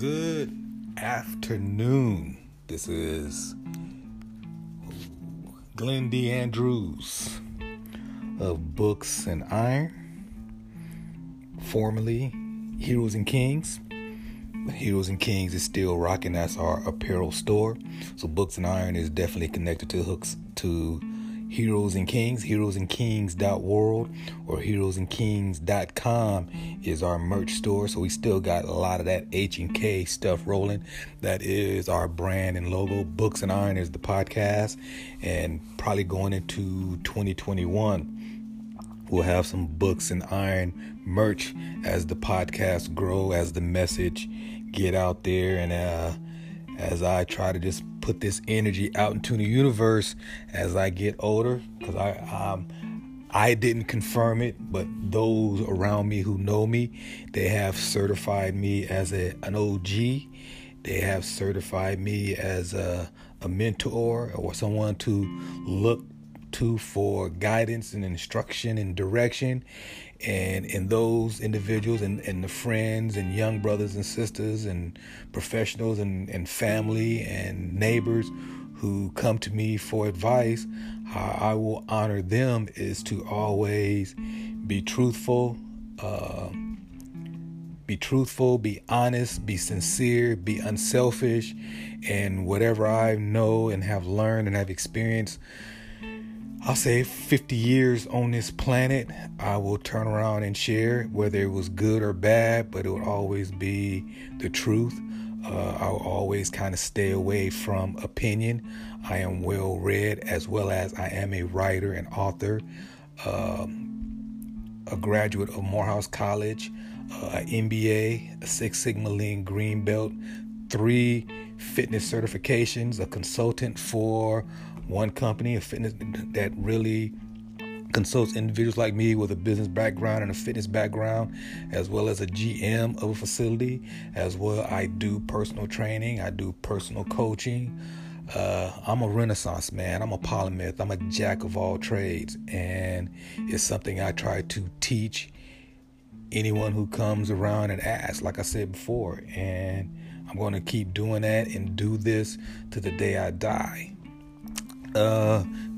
Good afternoon. This is Glenn D. Andrews of Books and Iron, formerly Heroes and Kings. But Heroes and Kings is still rocking. That's our apparel store. So Books and Iron is definitely connected to hooks to Heroes and Kings. heroesandkings.world or heroesandkings.com is our merch store. So we still got a lot of that H&K stuff rolling. That is our brand and logo. Books and Iron is the podcast. And probably going into 2021, we'll have some Books and Iron merch as the podcast grow, as the message get out there, and as I try to just put this energy out into the universe as I get older, because I didn't confirm it, but those around me who know me, they have certified me as an OG. They have certified me as a mentor or someone to look to for guidance and instruction and direction. And in those individuals and the friends and young brothers and sisters and professionals and family and neighbors who come to me for advice, how I will honor them is to always be truthful, be honest, be sincere, be unselfish. And whatever I know and have learned and have experienced, I'll say 50 years on this planet, I will turn around and share, whether it was good or bad, but it would always be the truth. I'll always kind of stay away from opinion. I am well read, as well as I am a writer and author, a graduate of Morehouse College, an MBA, a Six Sigma Lean Green Belt, 3 fitness certifications, a consultant for one company, a fitness that really consults individuals like me with a business background and a fitness background, as well as a GM of a facility. As well, I do personal training. I do personal coaching. I'm a Renaissance man. I'm a polymath. I'm a jack of all trades. And it's something I try to teach anyone who comes around and asks, like I said before. And I'm going to keep doing that and do this to the day I die.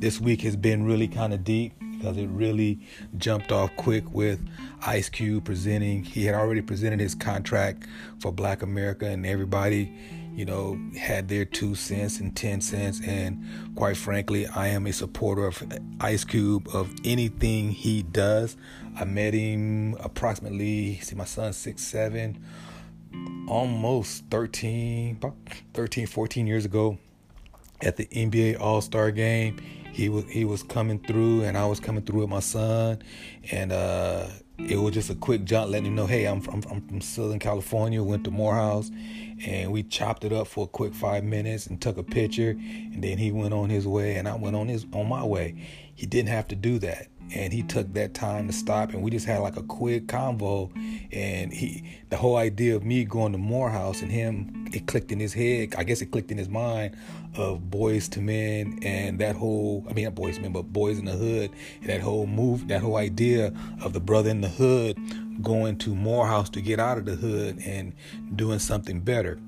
This week has been really kind of deep because it really jumped off quick with Ice Cube presenting. He had already presented his contract for Black America, and everybody, you know, had their 2 cents and 10 cents. And quite frankly, I am a supporter of Ice Cube, of anything he does. I met him approximately, see, my son's 6'7", almost 13, 14 years ago. At the NBA All-Star Game, he was coming through, and I was coming through with my son, and it was just a quick jaunt, letting him know, hey, I'm from Southern California, went to Morehouse, and we chopped it up for a quick 5 minutes and took a picture, and then he went on his way, and I went on my way. He didn't have to do that, and he took that time to stop, and we just had like a quick convo, and the whole idea of me going to Morehouse and him, it clicked in his head, I guess it clicked in his mind, of Boys to Men and that whole, I mean, not Boys to Men, but Boys in the Hood, and that whole move, that whole idea of the brother in the hood going to Morehouse to get out of the hood and doing something better.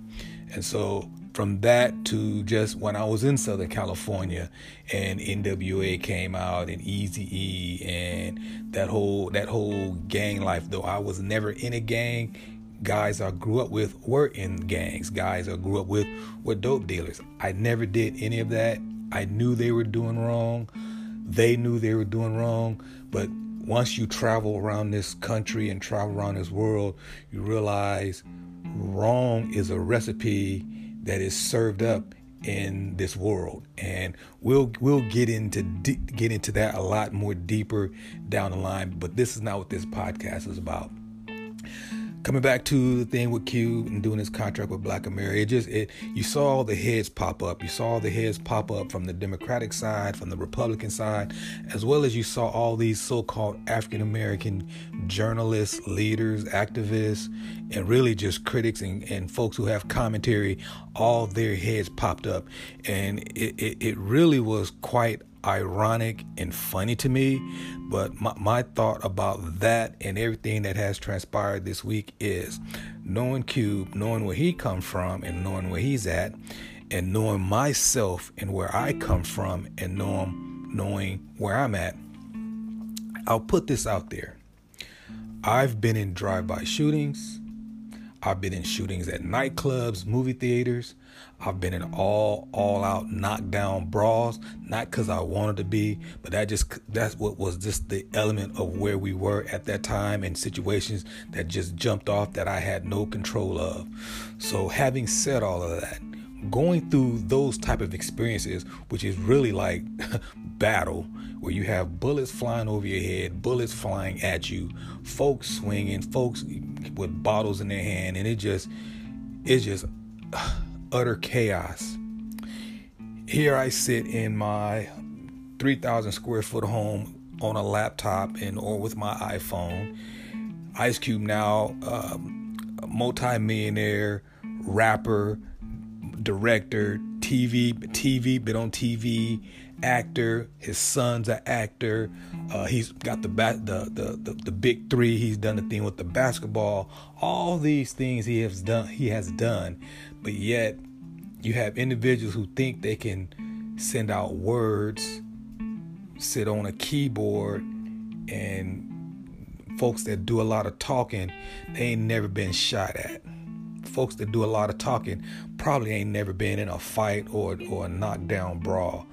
And so from that to just when I was in Southern California and NWA came out and Eazy-E and that whole gang life, though I was never in a gang, guys I grew up with were in gangs. Guys I grew up with were dope dealers. I never did any of that. I knew they were doing wrong. They knew they were doing wrong. But once you travel around this country and travel around this world, you realize wrong is a recipe that is served up in this world, and we'll get into that a lot more deeper down the line. But this is not what this podcast is about. Coming back to the thing with Cube and doing his contract with Black America, you saw all the heads pop up. You saw the heads pop up from the Democratic side, from the Republican side, as well as you saw all these so-called African-American journalists, leaders, activists, and really just critics and folks who have commentary, all their heads popped up. And it really was quite ironic and funny to me. But my thought about that and everything that has transpired this week is knowing Cube, knowing where he come from and knowing where he's at, and knowing myself and where I come from and knowing where I'm at. I'll put this out there. I've been in drive-by shootings. I've been in shootings at nightclubs, movie theaters. I've been in all-out knockdown brawls, not because I wanted to be, but that's what was just the element of where we were at that time, and situations that just jumped off that I had no control of. So having said all of that, going through those type of experiences, which is really like battle, where you have bullets flying over your head, bullets flying at you, folks swinging, folks with bottles in their hand, and it's just utter chaos. Here I sit in my 3,000 square foot home on a laptop or with my iPhone. Ice Cube now, a multi-millionaire, rapper, director, been on TV, actor. His son's an actor. He's got the big three. He's done the thing with the basketball. All these things he has done, but yet you have individuals who think they can send out words, sit on a keyboard, and folks that do a lot of talking, they ain't never been shot at. Folks that do a lot of talking probably ain't never been in a fight or a knockdown brawl.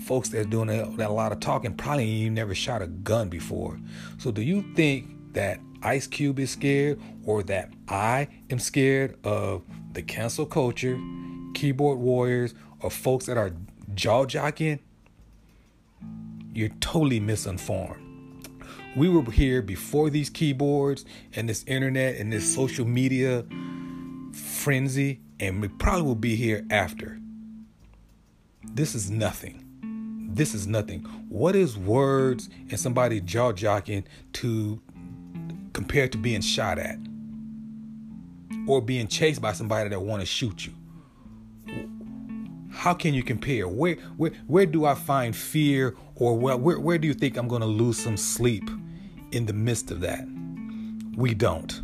Folks that are doing a lot of talking probably ain't never shot a gun before. So do you think that Ice Cube is scared, or that I am scared of the cancel culture, keyboard warriors, or folks that are jaw jocking? You're totally misinformed. We were here before these keyboards and this internet and this social media frenzy, and we probably will be here after. This is nothing. This is nothing. What is words and somebody jaw jocking to compared to being shot at or being chased by somebody that want to shoot you? How can you compare? Where do I find fear, or where do you think I'm going to lose some sleep in the midst of that? We don't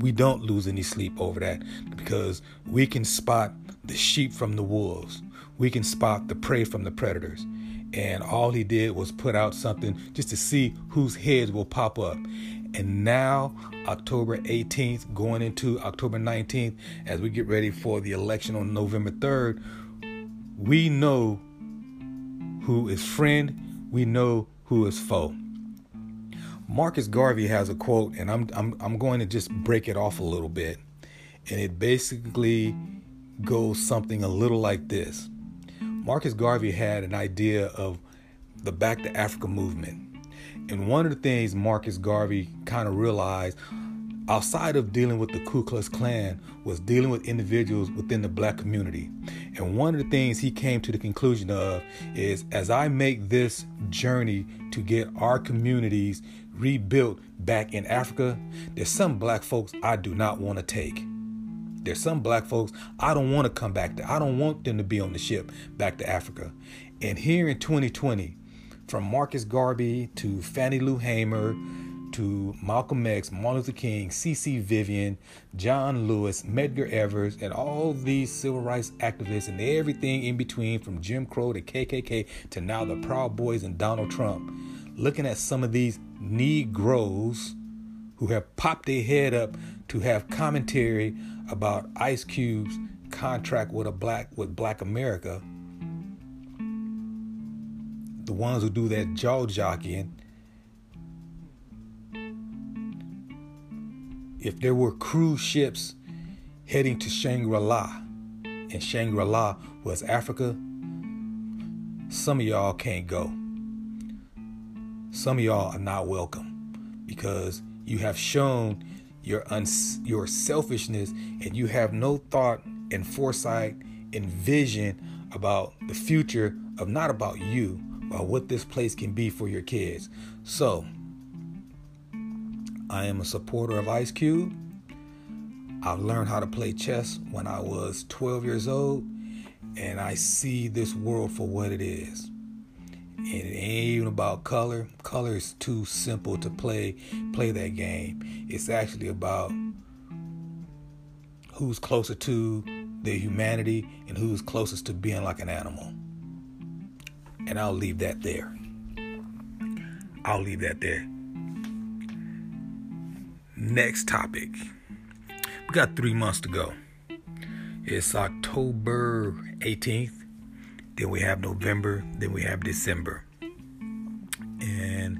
lose any sleep over that, because we can spot the sheep from the wolves. We can spot the prey from the predators. And all he did was put out something just to see whose heads will pop up. And now, October 18th, going into October 19th, as we get ready for the election on November 3rd, we know who is friend, we know who is foe. Marcus Garvey has a quote, and I'm going to just break it off a little bit. And it basically goes something a little like this. Marcus Garvey had an idea of the Back to Africa movement. And one of the things Marcus Garvey kind of realized, outside of dealing with the Ku Klux Klan, was dealing with individuals within the black community. And one of the things he came to the conclusion of is, as I make this journey to get our communities rebuilt back in Africa, there's some black folks I do not want to take. There's some black folks I don't want to come back to. I don't want them to be on the ship back to Africa. And here in 2020, from Marcus Garvey to Fannie Lou Hamer to Malcolm X, Martin Luther King, C.C. Vivian, John Lewis, Medgar Evers, and all these civil rights activists and everything in between, from Jim Crow to KKK to now the Proud Boys and Donald Trump, looking at some of these Negroes who have popped their head up to have commentary about Ice Cube's contract with Black America. The ones who do that jaw jockeying, if there were cruise ships heading to Shangri-La, and Shangri-La was Africa, some of y'all can't go. Some of y'all are not welcome, because you have shown your selfishness, and you have no thought and foresight and vision about the future of, not about you, about what this place can be for your kids. So, I am a supporter of Ice Cube. I learned how to play chess when I was 12 years old, and I see this world for what it is. And it ain't even about color. Color is too simple to play that game. It's actually about who's closer to their humanity and who's closest to being like an animal. And I'll leave that there. Next topic. We got 3 months to go. It's October 18th. Then we have November. Then we have December. And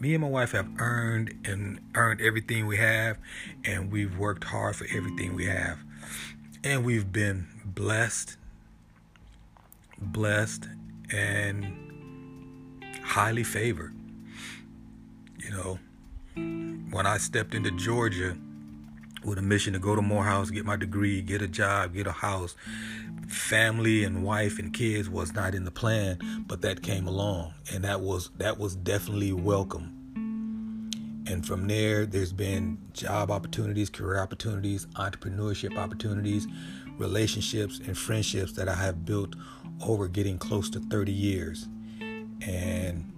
me and my wife have earned everything we have, and we've worked hard for everything we have, and we've been blessed and highly favored. You know, when I stepped into Georgia with a mission to go to Morehouse, get my degree, get a job, get a house, family and wife and kids was not in the plan, but that came along, and that was definitely welcome. And from there's been job opportunities, career opportunities, entrepreneurship opportunities, relationships and friendships that I have built over getting close to 30 years. And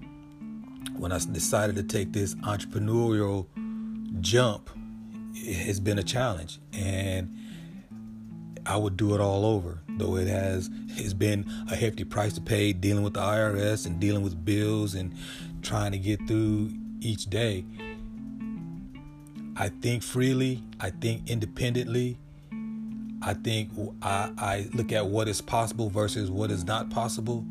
when I decided to take this entrepreneurial jump, it has been a challenge, and I would do it all over, though it's been a hefty price to pay, dealing with the IRS and dealing with bills and trying to get through each day. I think freely, I think independently, I think I look at what is possible versus what is not possible.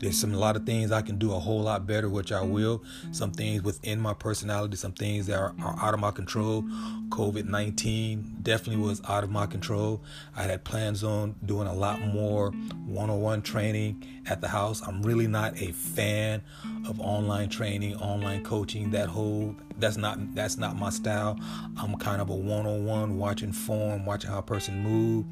There's a lot of things I can do a whole lot better, which I will. Some things within my personality, some things that are out of my control. COVID-19 definitely was out of my control. I had plans on doing a lot more one-on-one training at the house. I'm really not a fan of online training, online coaching. That's not my style. I'm kind of a one-on-one, watching form, watching how a person move.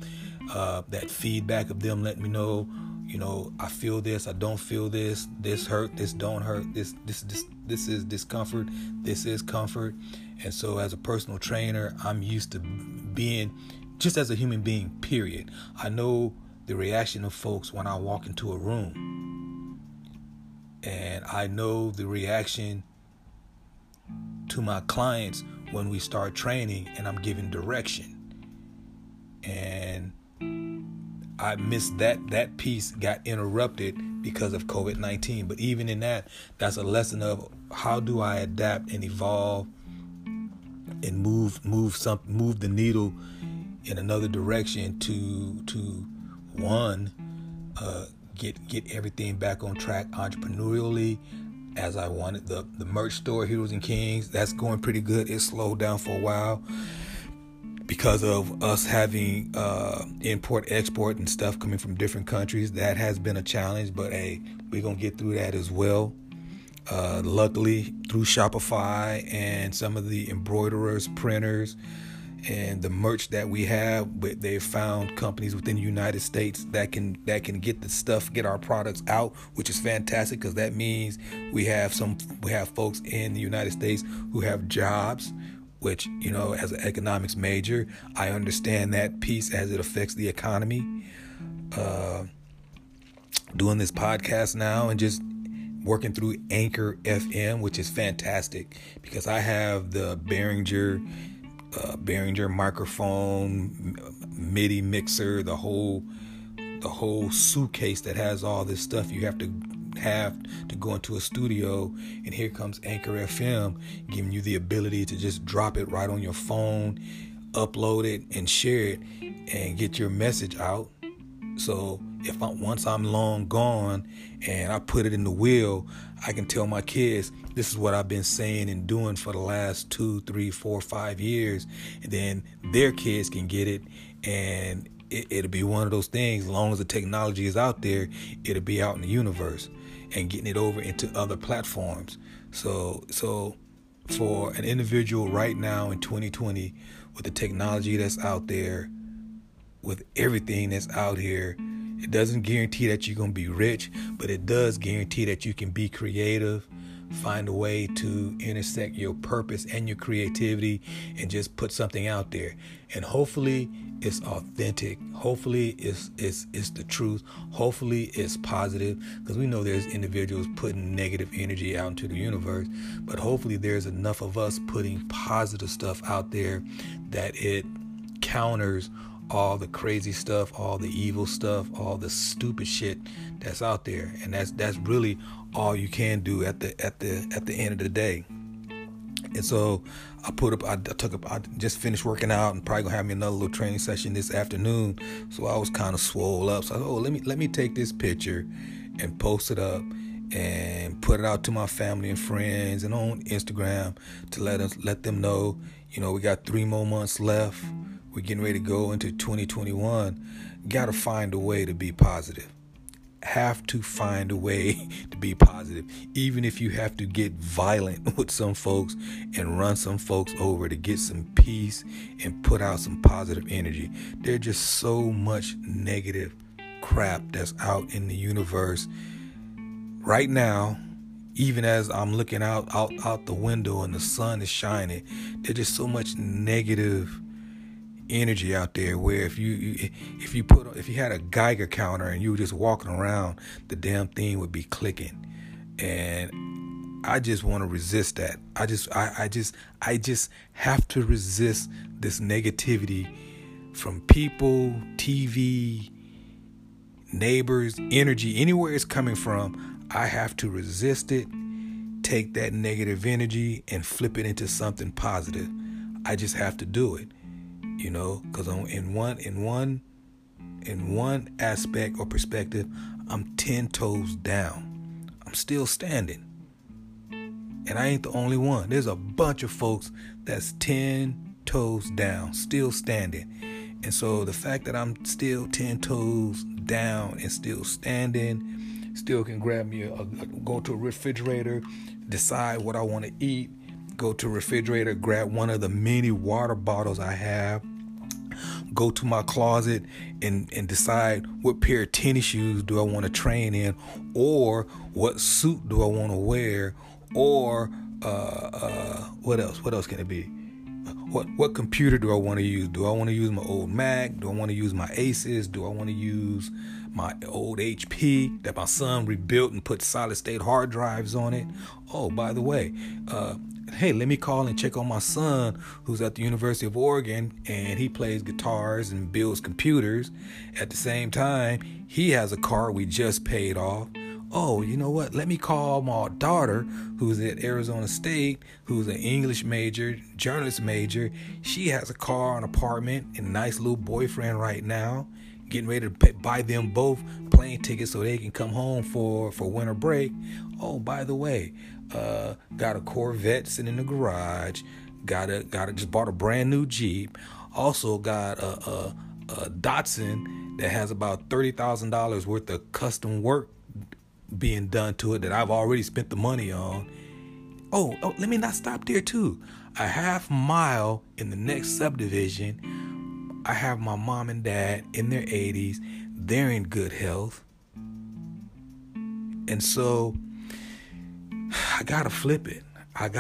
That feedback of them let me know, you know, I feel this, I don't feel this, this hurt, this don't hurt, this is discomfort, this is comfort. And so as a personal trainer, I'm used to being, just as a human being, period. I know the reaction of folks when I walk into a room. And I know the reaction to my clients when we start training and I'm giving direction. And I missed that piece got interrupted because of COVID-19. But even in that's a lesson of how do I adapt and evolve and move the needle in another direction to get everything back on track entrepreneurially as I wanted. The merch store, Heroes and Kings, that's going pretty good. It slowed down for a while because of us having import, export, and stuff coming from different countries. That has been a challenge, but hey, we're going to get through that as well. Luckily, through Shopify and some of the embroiderers, printers, and the merch that we have, they found companies within the United States that can get the stuff, get our products out, which is fantastic because that means we have folks in the United States who have jobs, which, you know, as an economics major, I understand that piece as it affects the economy. Doing this podcast now and just working through Anchor FM, which is fantastic because I have the Behringer microphone, MIDI mixer, the whole suitcase that has all this stuff you have to go into a studio, and here comes Anchor FM giving you the ability to just drop it right on your phone, upload it and share it and get your message out. So once I'm long gone and I put it in the wheel, I can tell my kids, this is what I've been saying and doing for the last 2, 3, 4, 5 years, and then their kids can get it, and it'll be one of those things. As long as the technology is out there, it'll be out in the universe and getting it over into other platforms. So for an individual right now in 2020, with the technology that's out there, with everything that's out here, it doesn't guarantee that you're going to be rich, but it does guarantee that you can be creative, Find a way to intersect your purpose and your creativity and just put something out there. And hopefully it's authentic. Hopefully it's the truth. Hopefully it's positive, because we know there's individuals putting negative energy out into the universe. But hopefully there's enough of us putting positive stuff out there that it counters all the crazy stuff, all the evil stuff, all the stupid shit that's out there. And that's really all you can do at the end of the day. And so I just finished working out and probably gonna have me another little training session this afternoon. So I was kind of swole up. So I thought, let me take this picture and post it up and put it out to my family and friends and on Instagram to let them know, we got 3 more months left. We're getting ready to go into 2021. Got to find a way to be positive. Have to find a way to be positive. Even if you have to get violent with some folks and run some folks over to get some peace and put out some positive energy. There's just so much negative crap that's out in the universe right now. Even as I'm looking out the window and the sun is shining, there's just so much negative energy out there, where if you had a Geiger counter and you were just walking around, the damn thing would be clicking. And I just want to resist that. I just have to resist this negativity from people, TV, neighbors, energy, anywhere it's coming from. I have to resist it, take that negative energy and flip it into something positive. I just have to do it. Because in one aspect or perspective, I'm 10 toes down. I'm still standing. And I ain't the only one. There's a bunch of folks that's 10 toes down, still standing. And so the fact that I'm still 10 toes down and still standing, still can grab me, go to a refrigerator, decide what I want to eat, go to a refrigerator, grab one of the many water bottles I have, go to my closet and decide what pair of tennis shoes do I want to train in, or what suit do I want to wear, or what else can it be? What computer do I want to use? Do I want to use my old Mac? Do I want to use my Asus? Do I want to use my old HP that my son rebuilt and put solid state hard drives on it? Oh, by the way, hey, let me call and check on my son who's at the University of Oregon, and he plays guitars and builds computers. At the same time, he has a car we just paid off. Oh, you know what? Let me call my daughter who's at Arizona State, who's an English major, journalist major. She has a car, an apartment, and a nice little boyfriend right now. Getting ready to buy them both plane tickets so they can come home for winter break. Oh, by the way, got a Corvette sitting in the garage. Just bought a brand new Jeep. Also got a Datsun that has about $30,000 worth of custom work being done to it that I've already spent the money on. Oh, let me not stop there too. A half mile in the next subdivision, I have my mom and dad in their 80s. They're in good health. And so I got to flip it. I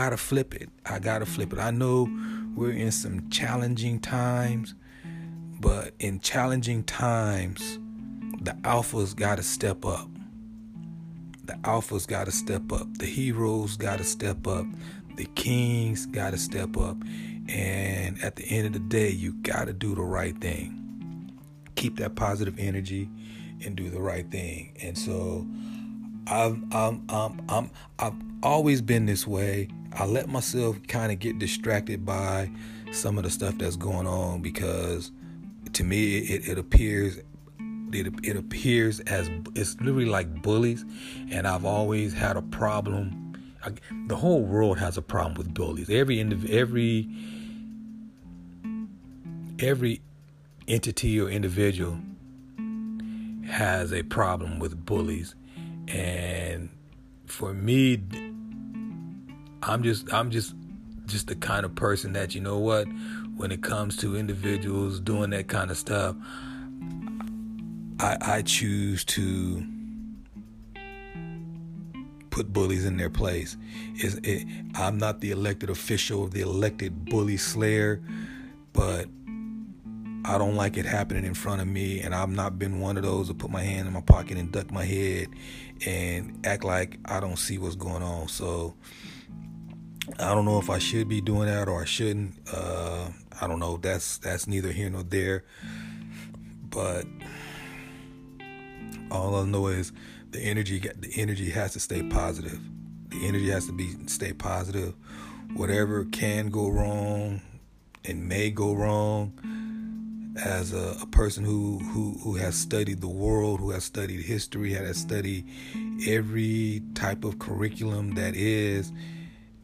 know we're in some challenging times, but in challenging times, the alphas got to step up. The alphas got to step up. The heroes got to step up. The kings got to step up. And at the end of the day, you got to do the right thing. Keep that positive energy and do the right thing. And so I've always been this way. I let myself kind of get distracted by some of the stuff that's going on, because to me, it appears as it's literally like bullies. And I've always had a problem. The whole world has a problem with bullies. Every entity or individual has a problem with bullies. And for me, I'm just the kind of person that, when it comes to individuals doing that kind of stuff, I choose to put bullies in their place. I'm not the elected official of the elected bully slayer, but I don't like it happening in front of me, and I've not been one of those to put my hand in my pocket and duck my head and act like I don't see what's going on. So I don't know if I should be doing that or I shouldn't. I don't know. That's neither here nor there. But all I know is the energy has to stay positive. The energy has to stay positive. Whatever can go wrong and may go wrong, as a person who has studied the world, who has studied history, has studied every type of curriculum that is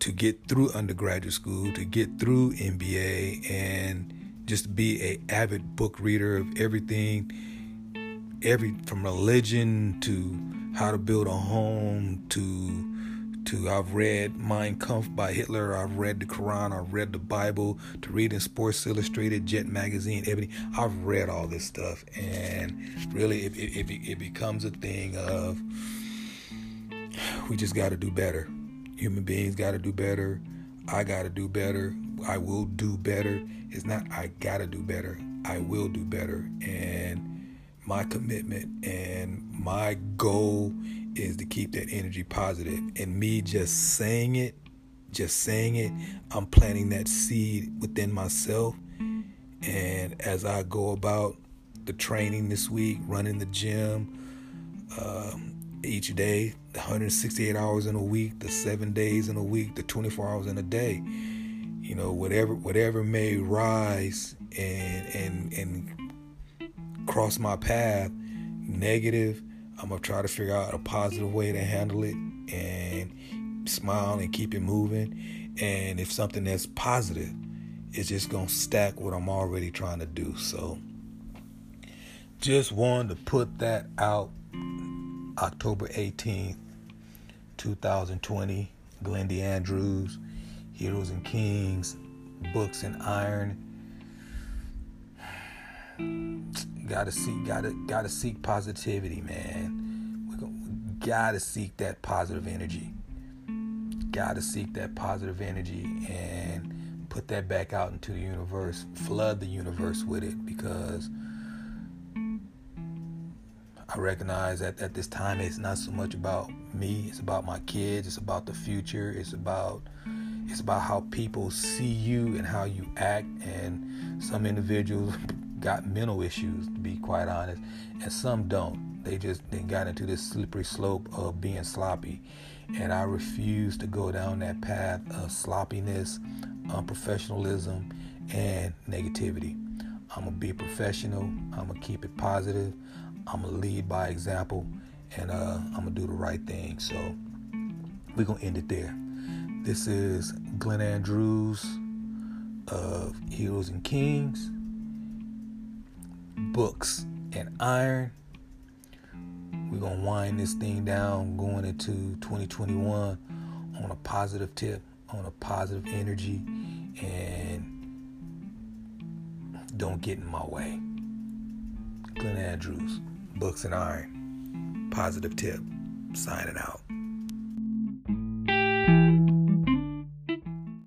to get through undergraduate school, to get through MBA, and just be an avid book reader of everything, from religion to how to build a home to I've read Mein Kampf by Hitler, I've read the Quran, I've read the Bible, to reading Sports Illustrated, Jet Magazine, Ebony. I've read all this stuff, and really it becomes a thing of we just got to do better. Human beings got to do better. I got to do better. I will do better. It's not I got to do better. I will do better. And my commitment and my goal is to keep that energy positive. And me just saying it, I'm planting that seed within myself. And as I go about the training this week, running the gym each day, the 168 hours in a week, the 7 days in a week, the 24 hours in a day, you know, whatever may rise and cross my path, negative, I'm going to try to figure out a positive way to handle it and smile and keep it moving. And if something that's positive, it's just going to stack what I'm already trying to do. So just wanted to put that out. October 18th, 2020, Glenn D. Andrews, Heroes and Kings, Books and Iron. Gotta seek positivity, man. Gotta seek that positive energy. And put that back out into the universe. Flood the universe with it, because I recognize that at this time it's not so much about me, it's about my kids, it's about the future, it's about how people see you and how you act. And some individuals got mental issues, to be quite honest, and some don't. They got into this slippery slope of being sloppy, and I refuse to go down that path of sloppiness, unprofessionalism, and negativity. I'm gonna be professional, I'm gonna keep it positive, I'm going to lead by example, and I'm going to do the right thing. So we're going to end it there. This is Glenn Andrews of Heroes and Kings, Books and Iron. We're going to wind this thing down going into 2021 on a positive tip, on a positive energy, and don't get in my way. Glenn Andrews. Books and Iron, positive tip, signing out.